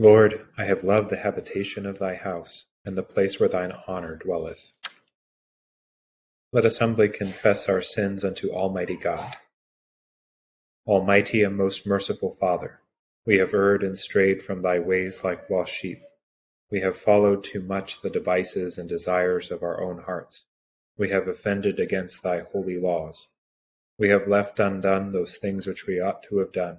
Lord, I have loved the habitation of thy house, and the place where thine honor dwelleth. Let us humbly confess our sins unto Almighty God. Almighty and most merciful Father, we have erred and strayed from thy ways like lost sheep. We have followed too much the devices and desires of our own hearts. We have offended against thy holy laws. We have left undone those things which we ought to have done,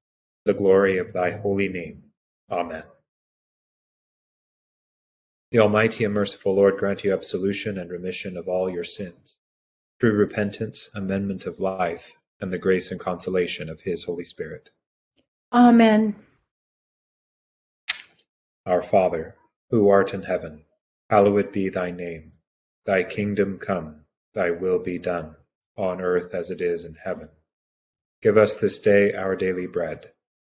the glory of thy holy name. Amen. The Almighty and merciful Lord grant you absolution and remission of all your sins, through repentance, amendment of life, and the grace and consolation of his Holy Spirit. Amen. Our Father, who art in heaven, hallowed be thy name. Thy kingdom come, thy will be done, on earth as it is in heaven. Give us this day our daily bread,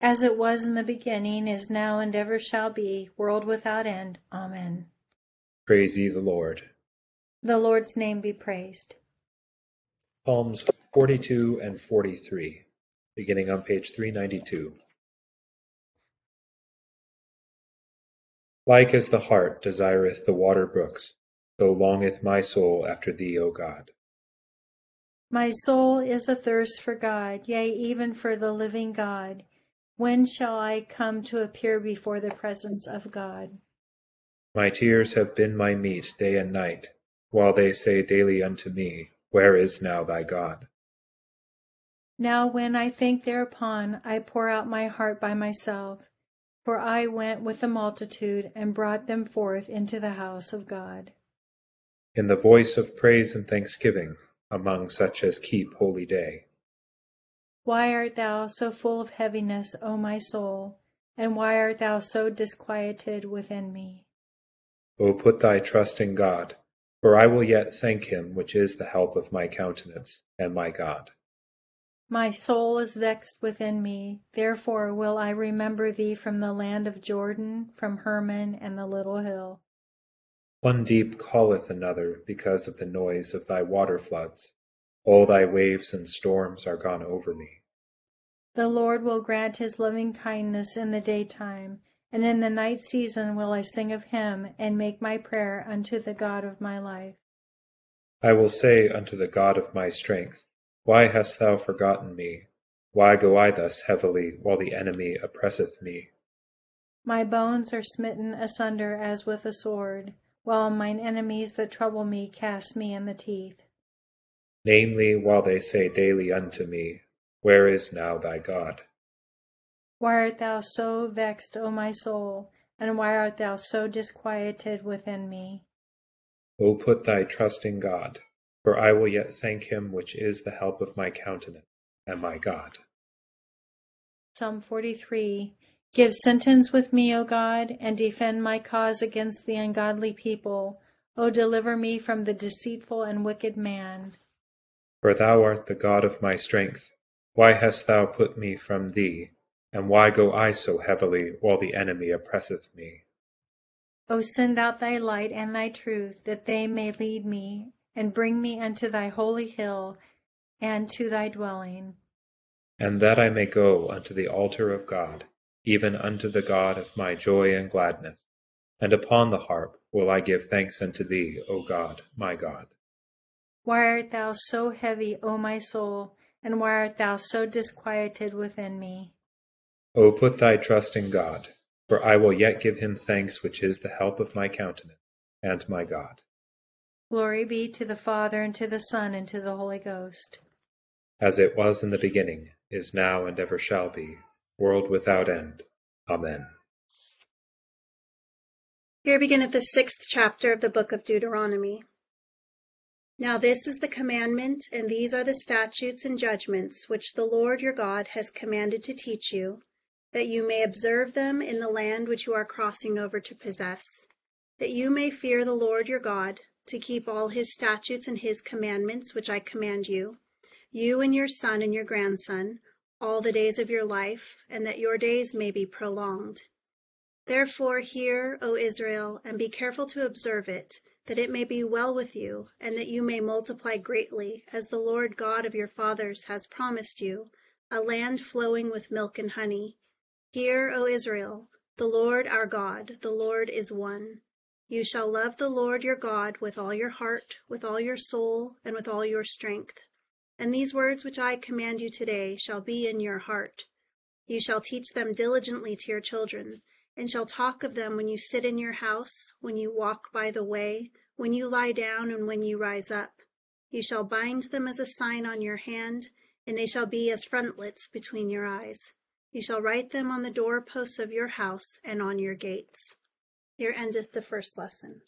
As it was in the beginning, is now, and ever shall be, world without end. Amen. Praise ye the Lord. The Lord's name be praised. Psalms 42 and 43, beginning on page 392. Like as the hart desireth the water brooks, so longeth my soul after thee, O God. My soul is athirst for God, yea, even for the living God. When shall I come to appear before the presence of God? My tears have been my meat day and night, while they say daily unto me, Where is now thy God? Now when I think thereupon, I pour out my heart by myself, for I went with the multitude and brought them forth into the house of God. In the voice of praise and thanksgiving, among such as keep holy day. Why art thou so full of heaviness, O my soul, and why art thou so disquieted within me? O put thy trust in God, for I will yet thank him, which is the help of my countenance and my God. My soul is vexed within me, therefore will I remember thee from the land of Jordan, from Hermon and the little hill. One deep calleth another because of the noise of thy water floods. All thy waves and storms are gone over me. The Lord will grant his loving kindness in the daytime, and in the night season will I sing of him, and make my prayer unto the God of my life. I will say unto the God of my strength, Why hast thou forgotten me? Why go I thus heavily, while the enemy oppresseth me? My bones are smitten asunder as with a sword, while mine enemies that trouble me cast me in the teeth. Namely, while they say daily unto me, Where is now thy God? Why art thou so vexed, O my soul, and why art thou so disquieted within me? O put thy trust in God, for I will yet thank him, which is the help of my countenance and my God. Psalm 43. Give sentence with me, O God, and defend my cause against the ungodly people. O deliver me from the deceitful and wicked man. For thou art the God of my strength. Why hast thou put me from thee? And why go I so heavily, while the enemy oppresseth me? O send out thy light and thy truth, that they may lead me, and bring me unto thy holy hill, and to thy dwelling. And that I may go unto the altar of God, even unto the God of my joy and gladness. And upon the harp will I give thanks unto thee, O God, my God. Why art thou so heavy, O my soul, and why art thou so disquieted within me? O put thy trust in God, for I will yet give him thanks, which is the help of my countenance and my God. Glory be to the Father, and to the Son, and to the Holy Ghost. As it was in the beginning, is now, and ever shall be, world without end. Amen. Here beginneth the 6th chapter of the book of Deuteronomy. Now this is the commandment, and these are the statutes and judgments which the Lord your God has commanded to teach you, that you may observe them in the land which you are crossing over to possess, that you may fear the Lord your God, to keep all his statutes and his commandments which I command you, you and your son and your grandson, all the days of your life, and that your days may be prolonged. Therefore hear, O Israel, and be careful to observe it, that it may be well with you, and that you may multiply greatly, as the Lord God of your fathers has promised you, a land flowing with milk and honey. Hear, O Israel, the Lord our God, the Lord is one. You shall love the Lord your God with all your heart, with all your soul, and with all your strength. And these words which I command you today shall be in your heart. You shall teach them diligently to your children, and shall talk of them when you sit in your house, when you walk by the way, when you lie down, and when you rise up. You shall bind them as a sign on your hand, and they shall be as frontlets between your eyes. You shall write them on the doorposts of your house and on your gates. Here endeth the first lesson.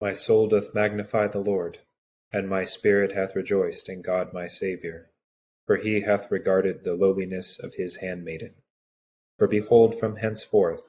My soul doth magnify the Lord, and my spirit hath rejoiced in God my Saviour, for he hath regarded the lowliness of his handmaiden. For behold, from henceforth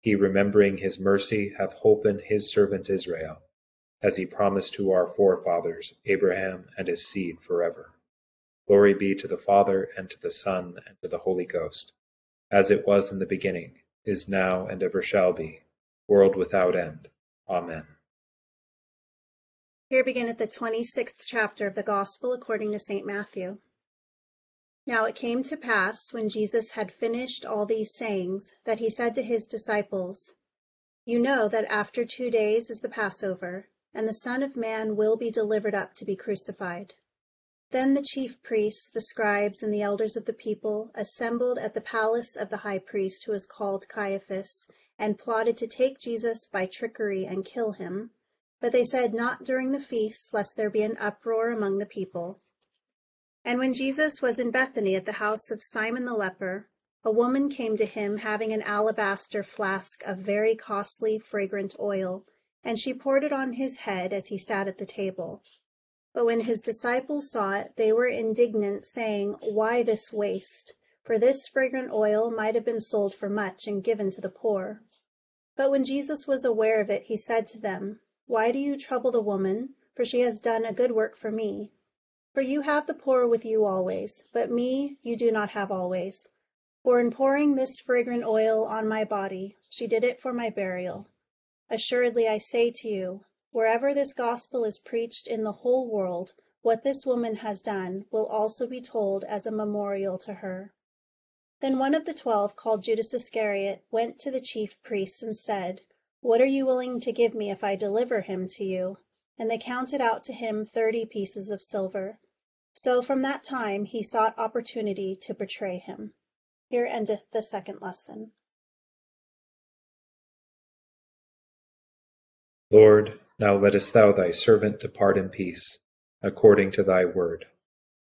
He, remembering his mercy, hath holpen his servant Israel, as he promised to our forefathers, Abraham and his seed forever. Glory be to the Father, and to the Son, and to the Holy Ghost, as it was in the beginning, is now, and ever shall be, world without end. Amen. Here beginneth the 26th chapter of the Gospel according to St. Matthew. Now it came to pass, when Jesus had finished all these sayings, that he said to his disciples, You know that after 2 days is the Passover, and the Son of Man will be delivered up to be crucified. Then the chief priests, the scribes, and the elders of the people assembled at the palace of the high priest, who is called Caiaphas, and plotted to take Jesus by trickery and kill him. But they said, Not during the feasts, lest there be an uproar among the people. And when Jesus was in Bethany at the house of Simon the leper, a woman came to him, having an alabaster flask of very costly fragrant oil, and she poured it on his head as he sat at the table. But when his disciples saw it, they were indignant, saying, Why this waste? For this fragrant oil might have been sold for much and given to the poor. But when Jesus was aware of it, he said to them, Why do you trouble the woman? For she has done a good work for me. For you have the poor with you always, but me you do not have always. For in pouring this fragrant oil on my body, she did it for my burial. Assuredly, I say to you, wherever this gospel is preached in the whole world, what this woman has done will also be told as a memorial to her. Then one of the 12, called Judas Iscariot, went to the chief priests and said, What are you willing to give me if I deliver him to you? And they counted out to him 30 pieces of silver. So from that time he sought opportunity to betray him. Here endeth the second lesson. Lord, now lettest thou thy servant depart in peace, according to thy word.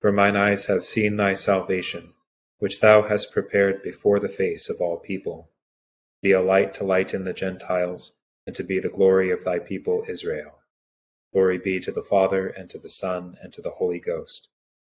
For mine eyes have seen thy salvation, which thou hast prepared before the face of all people, be a light to lighten the Gentiles, and to be the glory of thy people Israel. Glory be to the Father, and to the Son, and to the Holy Ghost,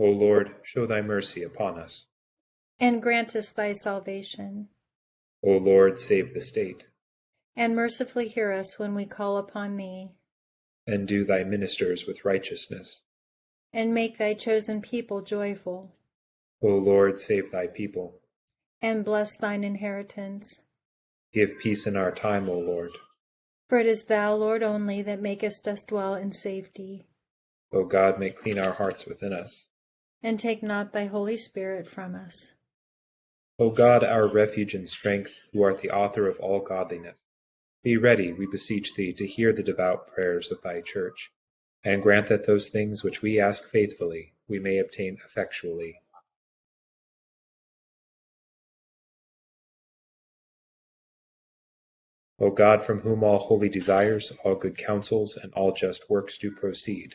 O Lord, show thy mercy upon us. And grant us thy salvation. O Lord, save the state. And mercifully hear us when we call upon thee. And do thy ministers with righteousness. And make thy chosen people joyful. O Lord, save thy people. And bless thine inheritance. Give peace in our time, O Lord. For it is thou, Lord, only that makest us dwell in safety. O God, make clean our hearts within us. And take not thy Holy Spirit from us. O God, our refuge and strength, who art the author of all godliness, be ready, we beseech thee, to hear the devout prayers of thy church, and grant that those things which we ask faithfully we may obtain effectually. O God, from whom all holy desires, all good counsels, and all just works do proceed,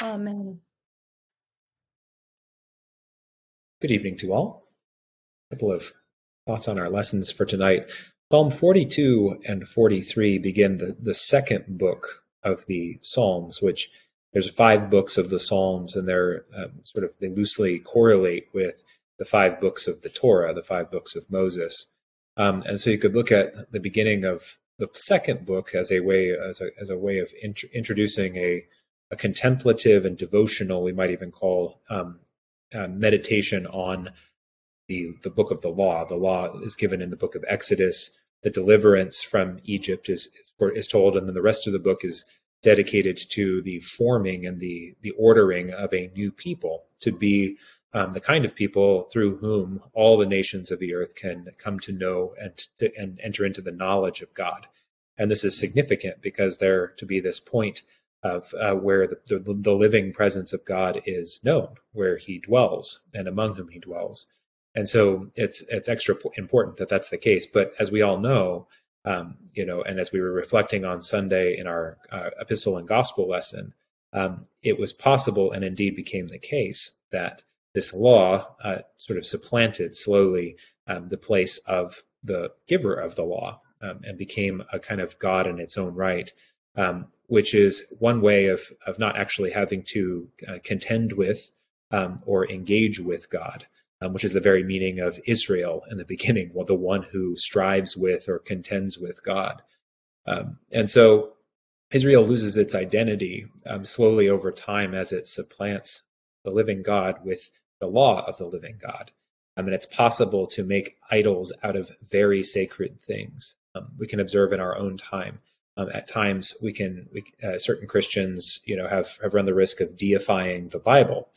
Amen. Good evening to all. A couple of thoughts on our lessons for tonight. Psalm 42 and 43 begin the second book of the Psalms, which there's 5 books of the Psalms, and they're they loosely correlate with the 5 books of the Torah, the 5 books of Moses. And so you could look at the beginning of the second book as a way of introducing a contemplative and devotional, we might even call meditation on the book of the law. The law is given in the book of Exodus. The deliverance from Egypt is told, and then the rest of the book is dedicated to the forming and the ordering of a new people to be the kind of people through whom all the nations of the earth can come to know and enter into the knowledge of God. And this is significant because there to be this point of where the living presence of God is known, where he dwells and among whom he dwells. And so it's extra important that that's the case. But as we all know, and as we were reflecting on Sunday in our epistle and gospel lesson, it was possible and indeed became the case that this law supplanted slowly the place of the giver of the law and became a kind of God in its own right, which is one way of not actually having to contend with or engage with God, which is the very meaning of Israel in the beginning, well, the one who strives with or contends with God. And so Israel loses its identity slowly over time as it supplants the living God with the law of the living God. And it's possible to make idols out of very sacred things. We can observe in our own time. At times, certain Christians, have run the risk of deifying the Bible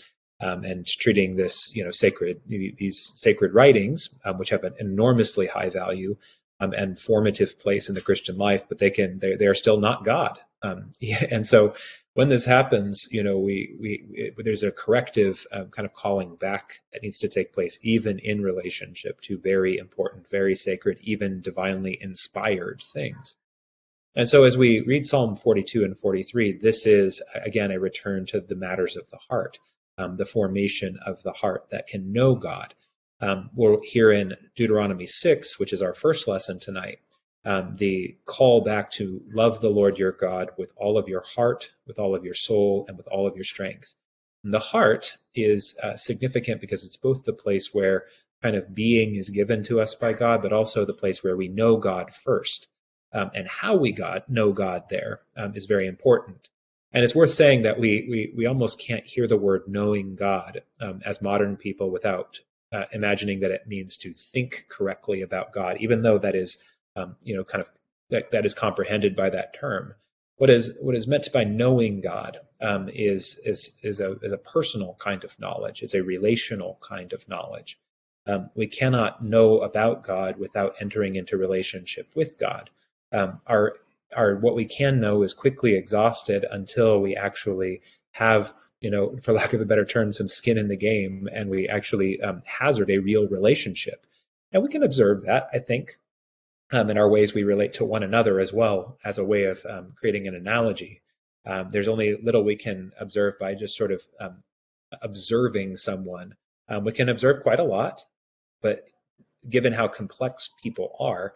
and treating these sacred writings, which have an enormously high value and formative place in the Christian life, but they are still not God. And so, when this happens, there's a corrective kind of calling back that needs to take place, even in relationship to very important, very sacred, even divinely inspired things. And so as we read Psalm 42 and 43, this is, again, a return to the matters of the heart, the formation of the heart that can know God. We're here in Deuteronomy 6, which is our first lesson tonight, the call back to love the Lord your God with all of your heart, with all of your soul, and with all of your strength. And the heart is significant because it's both the place where kind of being is given to us by God, but also the place where we know God first. And how we know God there is very important. And it's worth saying that we almost can't hear the word knowing God as modern people without imagining that it means to think correctly about God, even though that is, kind of that is comprehended by that term. What is meant by knowing God is a personal kind of knowledge. It's a relational kind of knowledge. We cannot know about God without entering into relationship with God. What we can know is quickly exhausted until we actually have, for lack of a better term, some skin in the game, and we actually hazard a real relationship. And we can observe that, I think, in our ways we relate to one another as well, as a way of creating an analogy. There's only little we can observe by just sort of observing someone. We can observe quite a lot, but given how complex people are,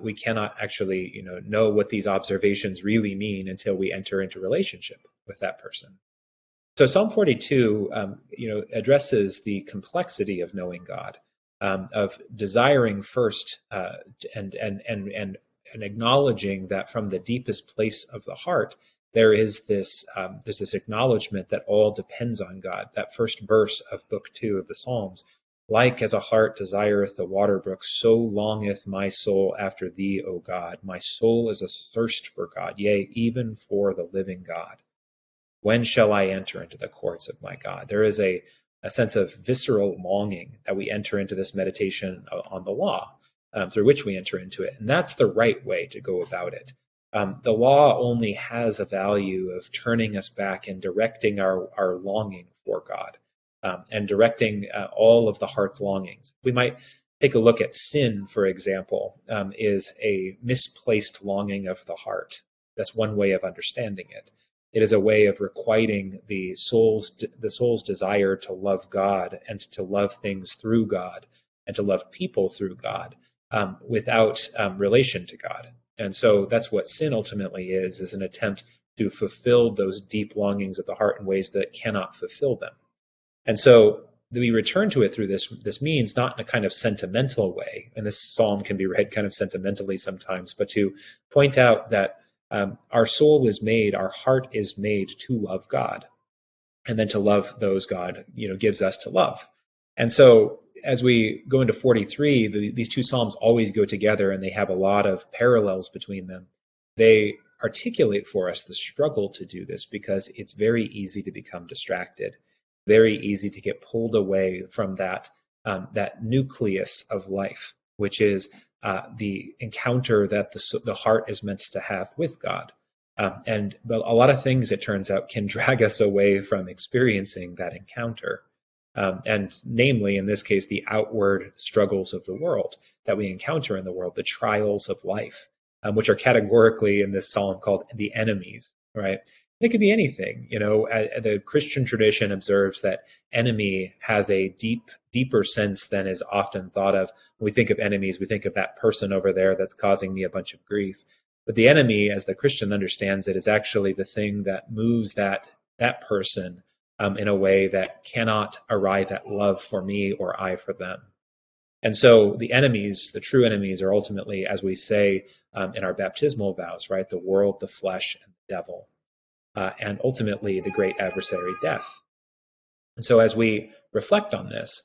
we cannot actually, know what these observations really mean until we enter into relationship with that person. So Psalm 42, addresses the complexity of knowing God, of desiring first and acknowledging that from the deepest place of the heart, there is this there's this acknowledgement that all depends on God. That first verse of Book 2 of the Psalms. Like as a heart desireth the water brook, so longeth my soul after thee, O God. My soul is athirst for God, yea, even for the living God. When shall I enter into the courts of my God? There is a sense of visceral longing that we enter into this meditation on the law, through which we enter into it. And that's the right way to go about it. The law only has a value of turning us back and directing our longing for God. And directing all of the heart's longings. We might take a look at sin, for example, is a misplaced longing of the heart. That's one way of understanding it. It is a way of requiting the soul's desire to love God and to love things through God and to love people through God without relation to God. And so that's what sin ultimately is an attempt to fulfill those deep longings of the heart in ways that cannot fulfill them. And so we return to it through this means, not in a kind of sentimental way, and this psalm can be read kind of sentimentally sometimes, but to point out that our soul is made, our heart is made to love God, and then to love those God, gives us to love. And so as we go into 43, these two psalms always go together, and they have a lot of parallels between them. They articulate for us the struggle to do this because it's very easy to become distracted. Very easy to get pulled away from that nucleus of life, which is the encounter that the heart is meant to have with God. But a lot of things, it turns out, can drag us away from experiencing that encounter. And namely, in this case, the outward struggles of the world that we encounter in the world, the trials of life, which are categorically in this psalm called the enemies, right? It could be anything. The Christian tradition observes that enemy has a deeper sense than is often thought of. When we think of enemies, we think of that person over there that's causing me a bunch of grief. But the enemy, as the Christian understands it, is actually the thing that moves that person in a way that cannot arrive at love for me or I for them. And so the true enemies are ultimately, as we say in our baptismal vows, right? The world, the flesh, and the devil. And ultimately the great adversary, death. And so as we reflect on this,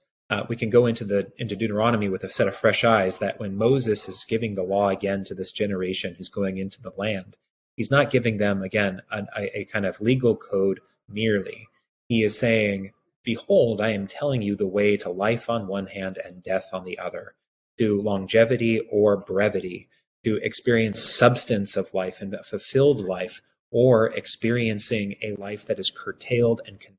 we can go into Deuteronomy with a set of fresh eyes that when Moses is giving the law again to this generation who's going into the land, he's not giving them, again, a kind of legal code merely. He is saying, behold, I am telling you the way to life on one hand and death on the other, to longevity or brevity, to experience substance of life and a fulfilled life, or experiencing a life that is curtailed and constrained,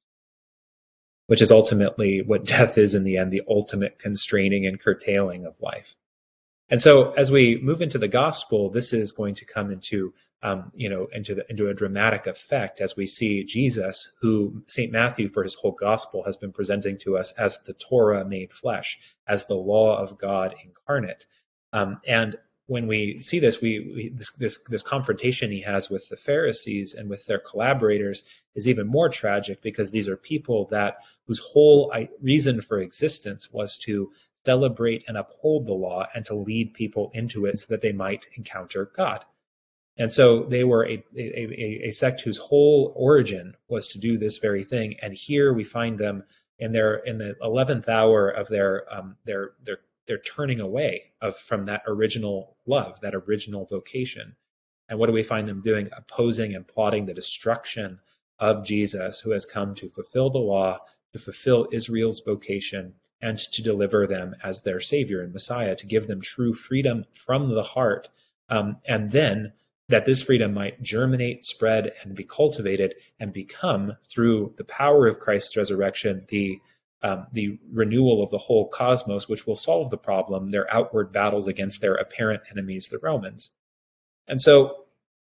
which is ultimately what death is in the end, the ultimate constraining and curtailing of life. And so as we move into the gospel, this is going to come into a dramatic effect as we see Jesus, who St. Matthew for his whole gospel has been presenting to us as the Torah made flesh, as the law of God incarnate. And when we see this, this confrontation he has with the Pharisees and with their collaborators is even more tragic, because these are people whose whole reason for existence was to celebrate and uphold the law and to lead people into it so that they might encounter God. And so they were a sect whose whole origin was to do this very thing. And here we find them in the 11th hour of their turning away from that original love, that original vocation. And what do we find them doing? Opposing and plotting the destruction of Jesus, who has come to fulfill the law, to fulfill Israel's vocation, and to deliver them as their Savior and Messiah, to give them true freedom from the heart. And then that this freedom might germinate, spread, and be cultivated, and become, through the power of Christ's resurrection, the renewal of the whole cosmos, which will solve the problem, their outward battles against their apparent enemies, the Romans. And so,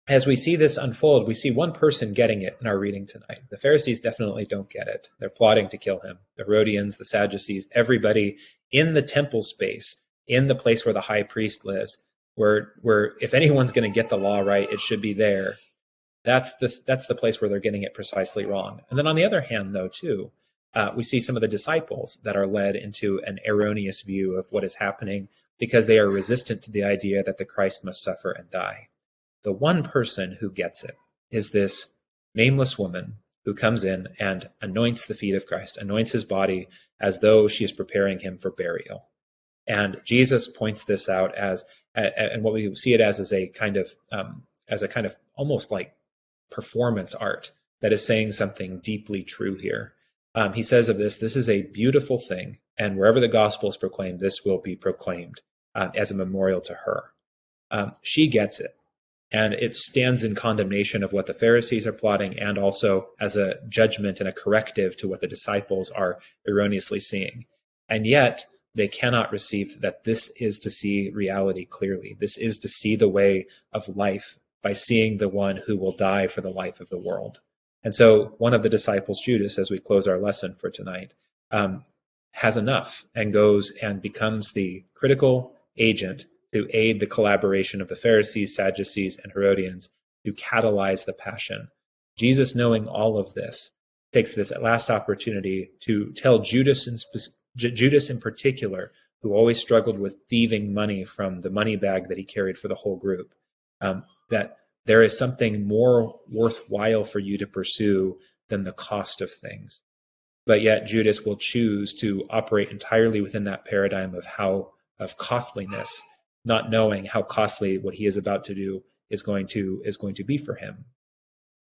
as we see this unfold, we see one person getting it in our reading tonight. The Pharisees definitely don't get it. They're plotting to kill him. The Herodians, the Sadducees, everybody in the temple space, in the place where the high priest lives, where if anyone's going to get the law right, it should be there. That's the place where they're getting it precisely wrong. And then on the other hand, though, too, we see some of the disciples that are led into an erroneous view of what is happening because they are resistant to the idea that the Christ must suffer and die. The one person who gets it is this nameless woman who comes in and anoints the feet of Christ, anoints his body as though she is preparing him for burial. And Jesus points this out as, and what we see it as a kind of, almost like performance art that is saying something deeply true here. He says of this, this is a beautiful thing, and wherever the gospel is proclaimed, this will be proclaimed as a memorial to her. She gets it. And it stands in condemnation of what the Pharisees are plotting, and also as a judgment and a corrective to what the disciples are erroneously seeing. And yet they cannot receive that this is to see reality clearly. This is to see the way of life by seeing the one who will die for the life of the world. And so one of the disciples, Judas, as we close our lesson for tonight, has enough and goes and becomes the critical agent to aid the collaboration of the Pharisees, Sadducees, and Herodians to catalyze the passion. Jesus, knowing all of this, takes this last opportunity to tell Judas in particular, who always struggled with thieving money from the money bag that he carried for the whole group, that there is something more worthwhile for you to pursue than the cost of things. But yet Judas will choose to operate entirely within that paradigm of costliness, not knowing how costly what he is about to do is going to be for him.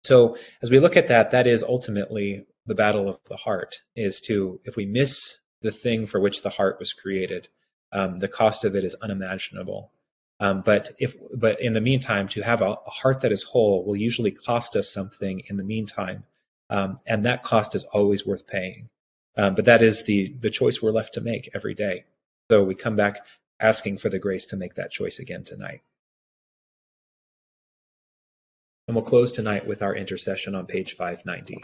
So as we look at that, that is ultimately the battle of the heart, is to, if we miss the thing for which the heart was created, the cost of it is unimaginable. But in the meantime, to have a heart that is whole will usually cost us something in the meantime. And that cost is always worth paying. But that is the choice we're left to make every day. So we come back asking for the grace to make that choice again tonight. And we'll close tonight with our intercession on page 590.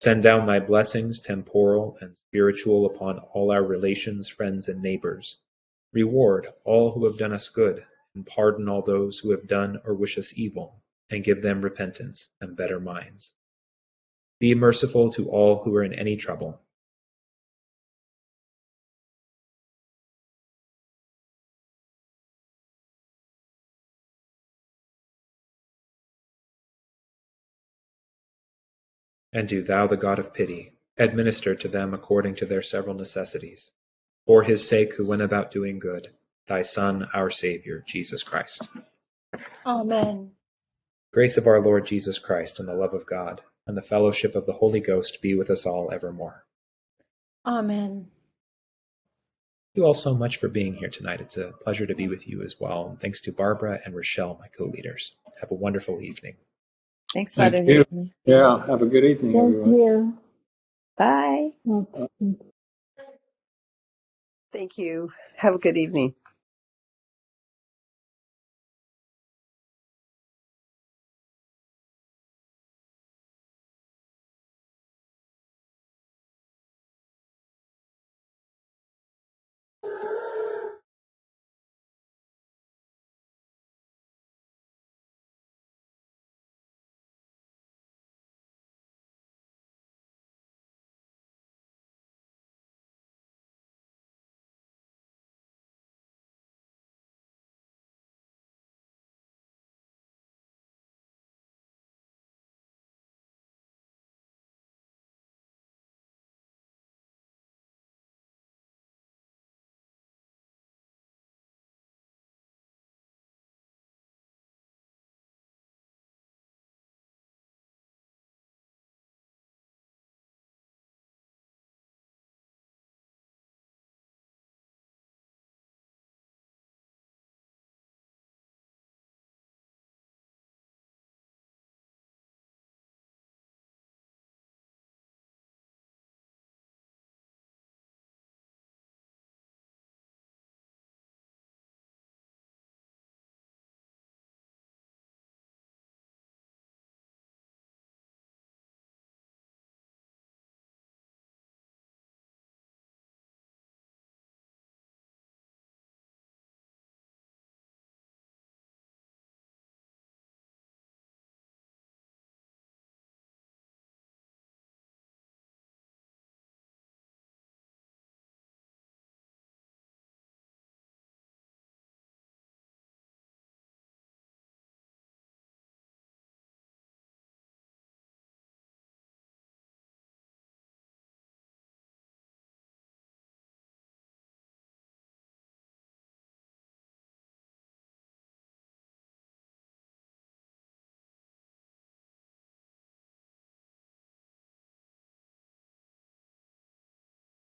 Send down thy blessings, temporal and spiritual, upon all our relations, friends, and neighbors. Reward all who have done us good, and pardon all those who have done or wish us evil, and give them repentance and better minds. Be merciful to all who are in any trouble. And do thou, the God of pity, administer to them according to their several necessities, for his sake who went about doing good, thy Son, our Savior, Jesus Christ. Amen. Grace of our Lord Jesus Christ, and the love of God, and the fellowship of the Holy Ghost be with us all evermore. Amen. Thank you all so much for being here tonight. It's a pleasure to be with you as well. And thanks to Barbara and Rochelle, my co-leaders. Have a wonderful evening. Thanks, Father. Thank yeah, have a good evening, thank everyone. You. Bye. Thank you. Have a good evening.